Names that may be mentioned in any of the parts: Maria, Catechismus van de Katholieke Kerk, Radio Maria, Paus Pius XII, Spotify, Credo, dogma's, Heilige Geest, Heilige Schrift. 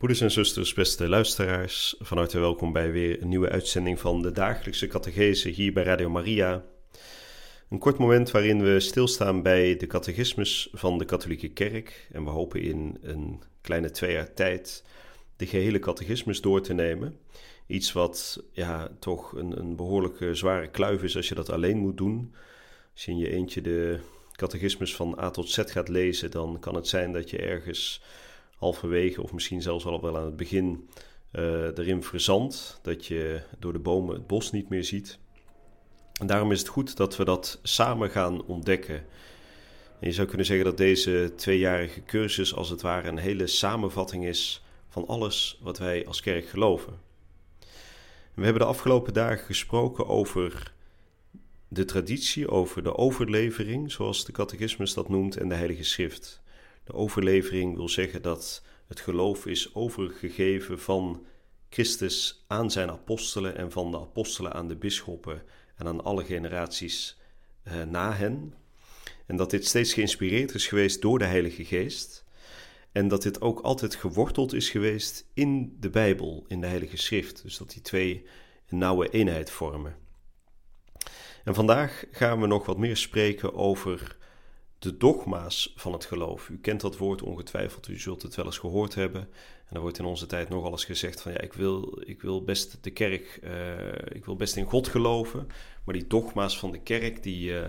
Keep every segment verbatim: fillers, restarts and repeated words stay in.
Broeders en zusters, beste luisteraars, van harte welkom bij weer een nieuwe uitzending van de dagelijkse catechese hier bij Radio Maria. Een kort moment waarin we stilstaan bij de catechismus van de Katholieke Kerk en we hopen in een kleine twee jaar tijd de gehele catechismus door te nemen. Iets wat ja, toch een, een behoorlijke zware kluif is als je dat alleen moet doen. Als je in je eentje de catechismus van A tot Z gaat lezen, dan kan het zijn dat je ergens halverwege of misschien zelfs al wel aan het begin uh, erin verzandt, dat je door de bomen het bos niet meer ziet. En daarom is het goed dat we dat samen gaan ontdekken. En je zou kunnen zeggen dat deze tweejarige cursus als het ware een hele samenvatting is van alles wat wij als kerk geloven. En we hebben de afgelopen dagen gesproken over de traditie, over de overlevering, zoals de catechismus dat noemt, en de Heilige Schrift. De overlevering wil zeggen dat het geloof is overgegeven van Christus aan zijn apostelen en van de apostelen aan de bisschoppen en aan alle generaties eh, na hen. En dat dit steeds geïnspireerd is geweest door de Heilige Geest. En dat dit ook altijd geworteld is geweest in de Bijbel, in de Heilige Schrift. Dus dat die twee een nauwe eenheid vormen. En vandaag gaan we nog wat meer spreken over de dogma's van het geloof. U kent dat woord ongetwijfeld, u zult het wel eens gehoord hebben. En er wordt in onze tijd nogal eens gezegd van ja, ik wil, ik wil best de kerk, uh, ik wil best in God geloven, maar die dogma's van de kerk, die, uh,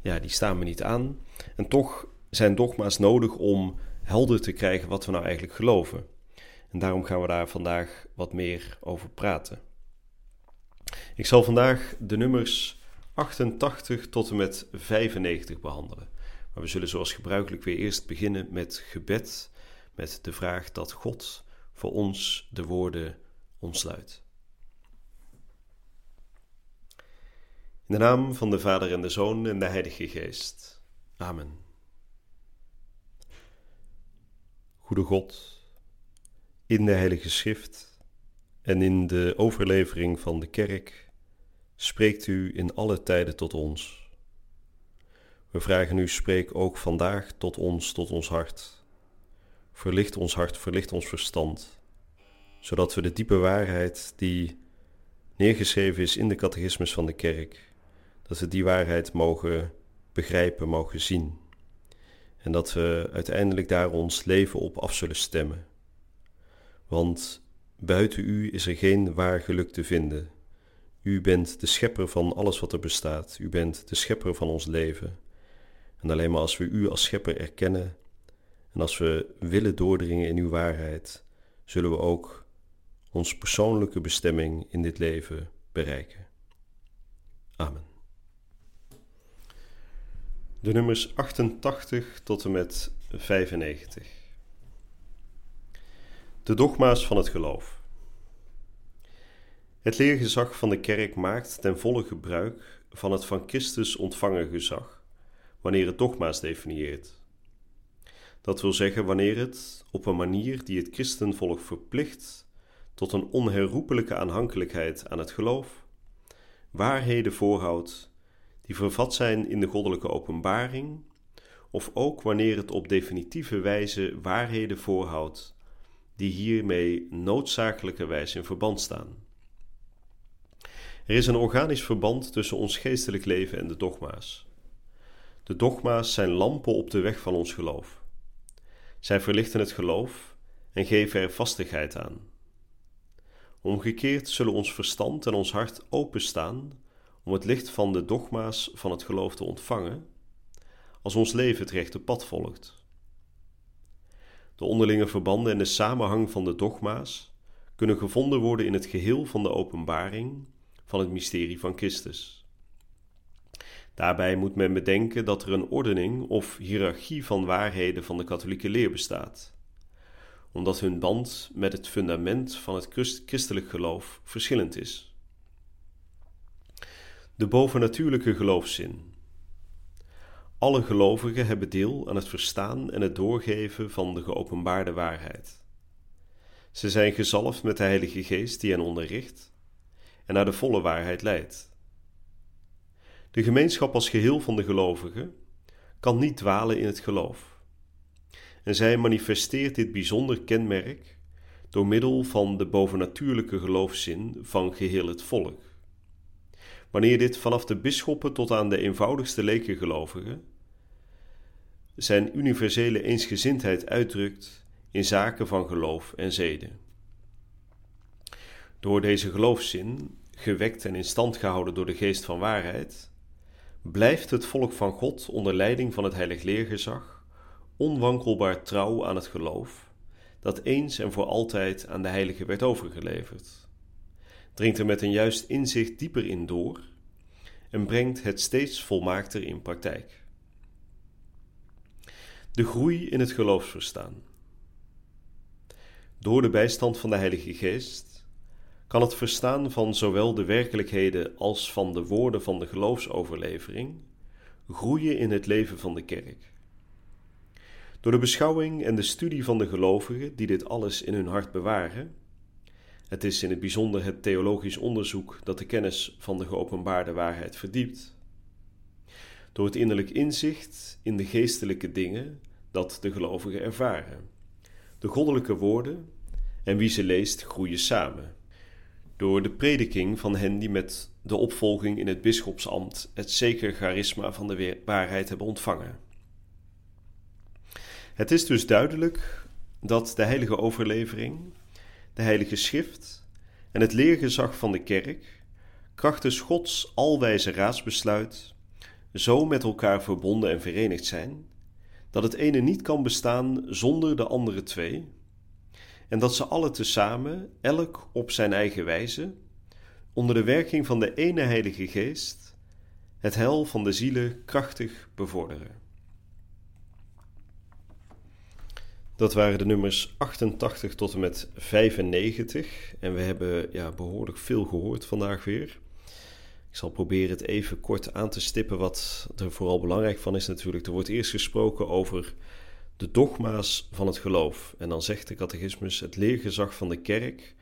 ja, die staan me niet aan. En toch zijn dogma's nodig om helder te krijgen wat we nou eigenlijk geloven. En daarom gaan we daar vandaag wat meer over praten. Ik zal vandaag de nummers achtentachtig tot en met vijfennegentig behandelen. Maar we zullen zoals gebruikelijk weer eerst beginnen met gebed, met de vraag dat God voor ons de woorden ontsluit. In de naam van de Vader en de Zoon en de Heilige Geest. Amen. Goede God, in de Heilige Schrift en in de overlevering van de kerk spreekt u in alle tijden tot ons. We vragen u, spreek ook vandaag tot ons, tot ons hart. Verlicht ons hart, verlicht ons verstand, zodat we de diepe waarheid die neergeschreven is in de catechismus van de kerk, dat we die waarheid mogen begrijpen, mogen zien. En dat we uiteindelijk daar ons leven op af zullen stemmen. Want buiten u is er geen waar geluk te vinden. U bent de schepper van alles wat er bestaat. U bent de schepper van ons leven. En alleen maar als we u als schepper erkennen en als we willen doordringen in uw waarheid, zullen we ook onze persoonlijke bestemming in dit leven bereiken. Amen. De nummers achtentachtig tot en met vijfennegentig. De dogma's van het geloof. Het leergezag van de kerk maakt ten volle gebruik van het van Christus ontvangen gezag, wanneer het dogma's definieert. Dat wil zeggen wanneer het, op een manier die het christenvolk verplicht tot een onherroepelijke aanhankelijkheid aan het geloof, waarheden voorhoudt die vervat zijn in de goddelijke openbaring, of ook wanneer het op definitieve wijze waarheden voorhoudt die hiermee noodzakelijkerwijs in verband staan. Er is een organisch verband tussen ons geestelijk leven en de dogma's. De dogma's zijn lampen op de weg van ons geloof. Zij verlichten het geloof en geven er vastigheid aan. Omgekeerd zullen ons verstand en ons hart openstaan om het licht van de dogma's van het geloof te ontvangen, als ons leven het rechte pad volgt. De onderlinge verbanden en de samenhang van de dogma's kunnen gevonden worden in het geheel van de openbaring van het mysterie van Christus. Daarbij moet men bedenken dat er een ordening of hiërarchie van waarheden van de katholieke leer bestaat. omdat hun band met het fundament van het christelijk geloof verschillend is. De bovennatuurlijke geloofszin. Alle gelovigen hebben deel aan het verstaan en het doorgeven van de geopenbaarde waarheid. Ze zijn gezalfd met de Heilige Geest die hen onderricht en naar de volle waarheid leidt. De gemeenschap als geheel van de gelovigen kan niet dwalen in het geloof. En zij manifesteert dit bijzonder kenmerk door middel van de bovennatuurlijke geloofszin van geheel het volk. Wanneer dit vanaf de bisschoppen tot aan de eenvoudigste lekengelovigen zijn universele eensgezindheid uitdrukt in zaken van geloof en zeden. Door deze geloofszin, gewekt en in stand gehouden door de geest van waarheid, blijft het volk van God onder leiding van het heilig leergezag onwankelbaar trouw aan het geloof dat eens en voor altijd aan de heilige werd overgeleverd, dringt er met een juist inzicht dieper in door en brengt het steeds volmaakter in praktijk. De groei in het geloofsverstaan. Door de bijstand van de Heilige Geest kan het verstaan van zowel de werkelijkheden als van de woorden van de geloofsoverlevering groeien in het leven van de kerk. Door de beschouwing en de studie van de gelovigen die dit alles in hun hart bewaren. Het is in het bijzonder het theologisch onderzoek dat de kennis van de geopenbaarde waarheid verdiept. Door het innerlijk inzicht in de geestelijke dingen dat de gelovigen ervaren. De goddelijke woorden en wie ze leest groeien samen. Door de prediking van hen die met de opvolging in het bisschopsambt het zekere charisma van de waarheid hebben ontvangen. Het is dus duidelijk dat de heilige overlevering, de Heilige Schrift en het leergezag van de kerk, krachtens Gods alwijze raadsbesluit, zo met elkaar verbonden en verenigd zijn, dat het ene niet kan bestaan zonder de andere twee, en dat ze alle tezamen, elk op zijn eigen wijze, onder de werking van de ene Heilige Geest, het heil van de zielen krachtig bevorderen. Dat waren de nummers achtentachtig tot en met vijfennegentig. En we hebben ja, behoorlijk veel gehoord vandaag weer. Ik zal proberen het even kort aan te stippen wat er vooral belangrijk van is natuurlijk. Er wordt eerst gesproken over de dogma's van het geloof. En dan zegt de catechismus: het leergezag van de kerk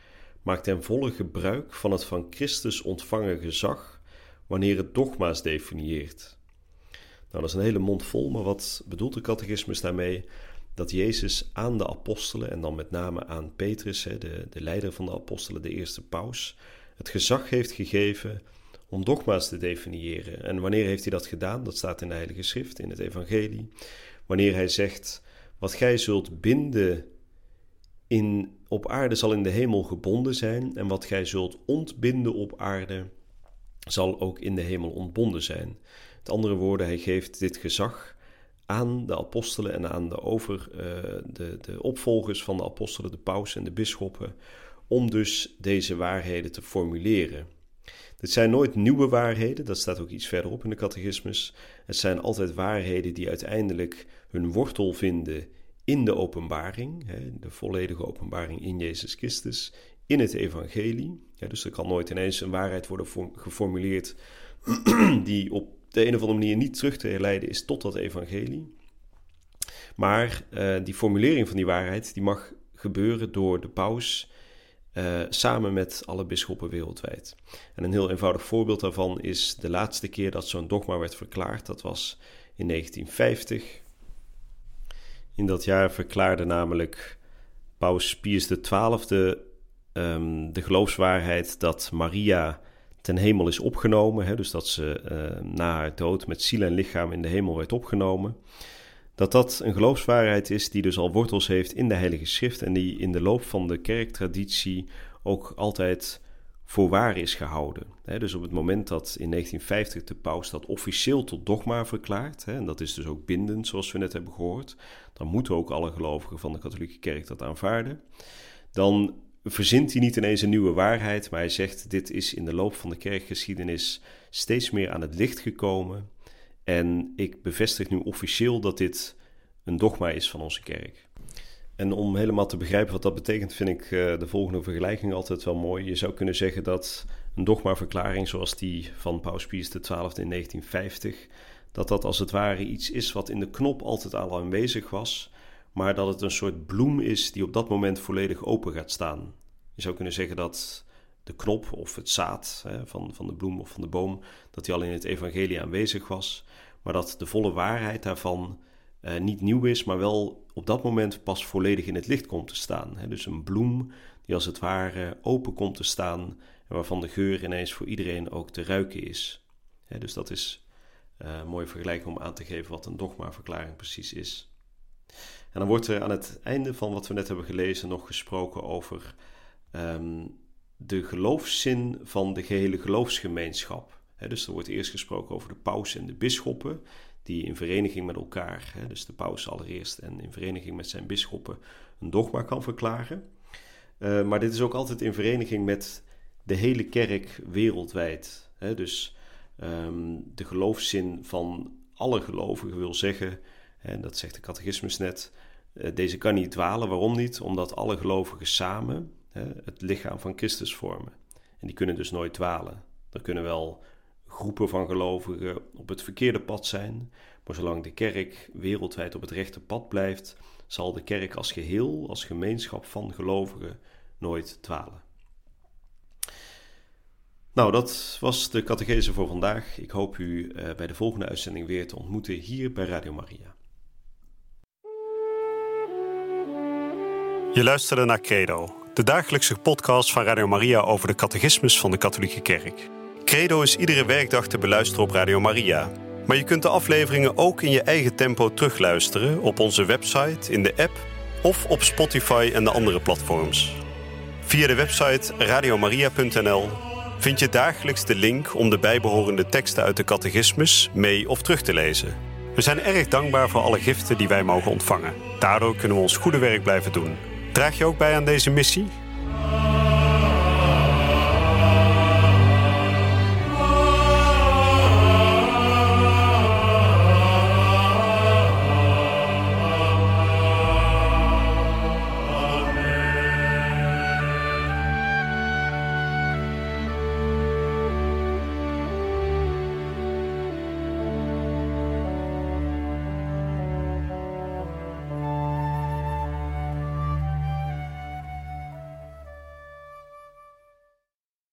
maakt ten volle gebruik van het van Christus ontvangen gezag wanneer het dogma's definieert. Nou, dat is een hele mond vol, maar wat bedoelt de catechismus daarmee? Dat Jezus aan de apostelen, en dan met name aan Petrus, de, de leider van de apostelen, de eerste paus, het gezag heeft gegeven om dogma's te definiëren. En wanneer heeft hij dat gedaan? Dat staat in de Heilige Schrift, in het Evangelie. Wanneer hij zegt, wat gij zult binden in, op aarde zal in de hemel gebonden zijn, en wat gij zult ontbinden op aarde zal ook in de hemel ontbonden zijn. Met andere woorden, hij geeft dit gezag aan de apostelen en aan de, over, uh, de, de opvolgers van de apostelen, de paus en de bisschoppen, om dus deze waarheden te formuleren. Dit zijn nooit nieuwe waarheden, dat staat ook iets verderop in de catechismus. Het zijn altijd waarheden die uiteindelijk hun wortel vinden in de openbaring, hè, de volledige openbaring in Jezus Christus, in het evangelie. Ja, dus er kan nooit ineens een waarheid worden vorm, geformuleerd die op de een of andere manier niet terug te herleiden is tot dat evangelie. Maar uh, die formulering van die waarheid, die mag gebeuren door de paus uh, samen met alle bisschoppen wereldwijd. En een heel eenvoudig voorbeeld daarvan is de laatste keer dat zo'n dogma werd verklaard. Dat was in negentien vijftig. In dat jaar verklaarde namelijk Paus Pius de twaalfde um, de geloofswaarheid dat Maria ten hemel is opgenomen, hè, dus dat ze uh, na haar dood met ziel en lichaam in de hemel werd opgenomen, dat dat een geloofswaarheid is die dus al wortels heeft in de Heilige Schrift en die in de loop van de kerktraditie ook altijd voor waar is gehouden. Hè, dus op het moment dat in negentien vijftig de paus dat officieel tot dogma verklaart, hè, en dat is dus ook bindend zoals we net hebben gehoord, dan moeten ook alle gelovigen van de katholieke kerk dat aanvaarden, dan verzint hij niet ineens een nieuwe waarheid, maar hij zegt, dit is in de loop van de kerkgeschiedenis steeds meer aan het licht gekomen en ik bevestig nu officieel dat dit een dogma is van onze kerk. En om helemaal te begrijpen wat dat betekent, vind ik uh, de volgende vergelijking altijd wel mooi. Je zou kunnen zeggen dat een dogmaverklaring zoals die van Paus Pius de twaalfde in negentien vijftig... dat dat als het ware iets is wat in de knop altijd al aanwezig was, maar dat het een soort bloem is die op dat moment volledig open gaat staan. Je zou kunnen zeggen dat de knop of het zaad hè, van, van de bloem of van de boom, dat die al in het evangelie aanwezig was, maar dat de volle waarheid daarvan eh, niet nieuw is, maar wel op dat moment pas volledig in het licht komt te staan. Hè. Dus een bloem die als het ware open komt te staan en waarvan de geur ineens voor iedereen ook te ruiken is. Hè, dus dat is een mooie vergelijking om aan te geven wat een dogmaverklaring precies is. En dan wordt er aan het einde van wat we net hebben gelezen nog gesproken over um, de geloofszin van de gehele geloofsgemeenschap. He, dus er wordt eerst gesproken over de paus en de bisschoppen, die in vereniging met elkaar, he, dus de paus allereerst en in vereniging met zijn bisschoppen, een dogma kan verklaren. Uh, maar dit is ook altijd in vereniging met de hele kerk wereldwijd. He, dus um, de geloofszin van alle gelovigen wil zeggen, en dat zegt de catechismus net, uh, deze kan niet dwalen. Waarom niet? Omdat alle gelovigen samen uh, het lichaam van Christus vormen. En die kunnen dus nooit dwalen. Er kunnen wel groepen van gelovigen op het verkeerde pad zijn, maar zolang de kerk wereldwijd op het rechte pad blijft, zal de kerk als geheel, als gemeenschap van gelovigen, nooit dwalen. Nou, dat was de catechese voor vandaag. Ik hoop u uh, bij de volgende uitzending weer te ontmoeten hier bij Radio Maria. Je luisterde naar Credo, de dagelijkse podcast van Radio Maria over de catechismus van de Katholieke Kerk. Credo is iedere werkdag te beluisteren op Radio Maria. Maar je kunt de afleveringen ook in je eigen tempo terugluisteren op onze website, in de app of op Spotify en de andere platforms. Via de website radiomaria punt n l vind je dagelijks de link om de bijbehorende teksten uit de catechismus mee of terug te lezen. We zijn erg dankbaar voor alle giften die wij mogen ontvangen. Daardoor kunnen we ons goede werk blijven doen. Draag je ook bij aan deze missie?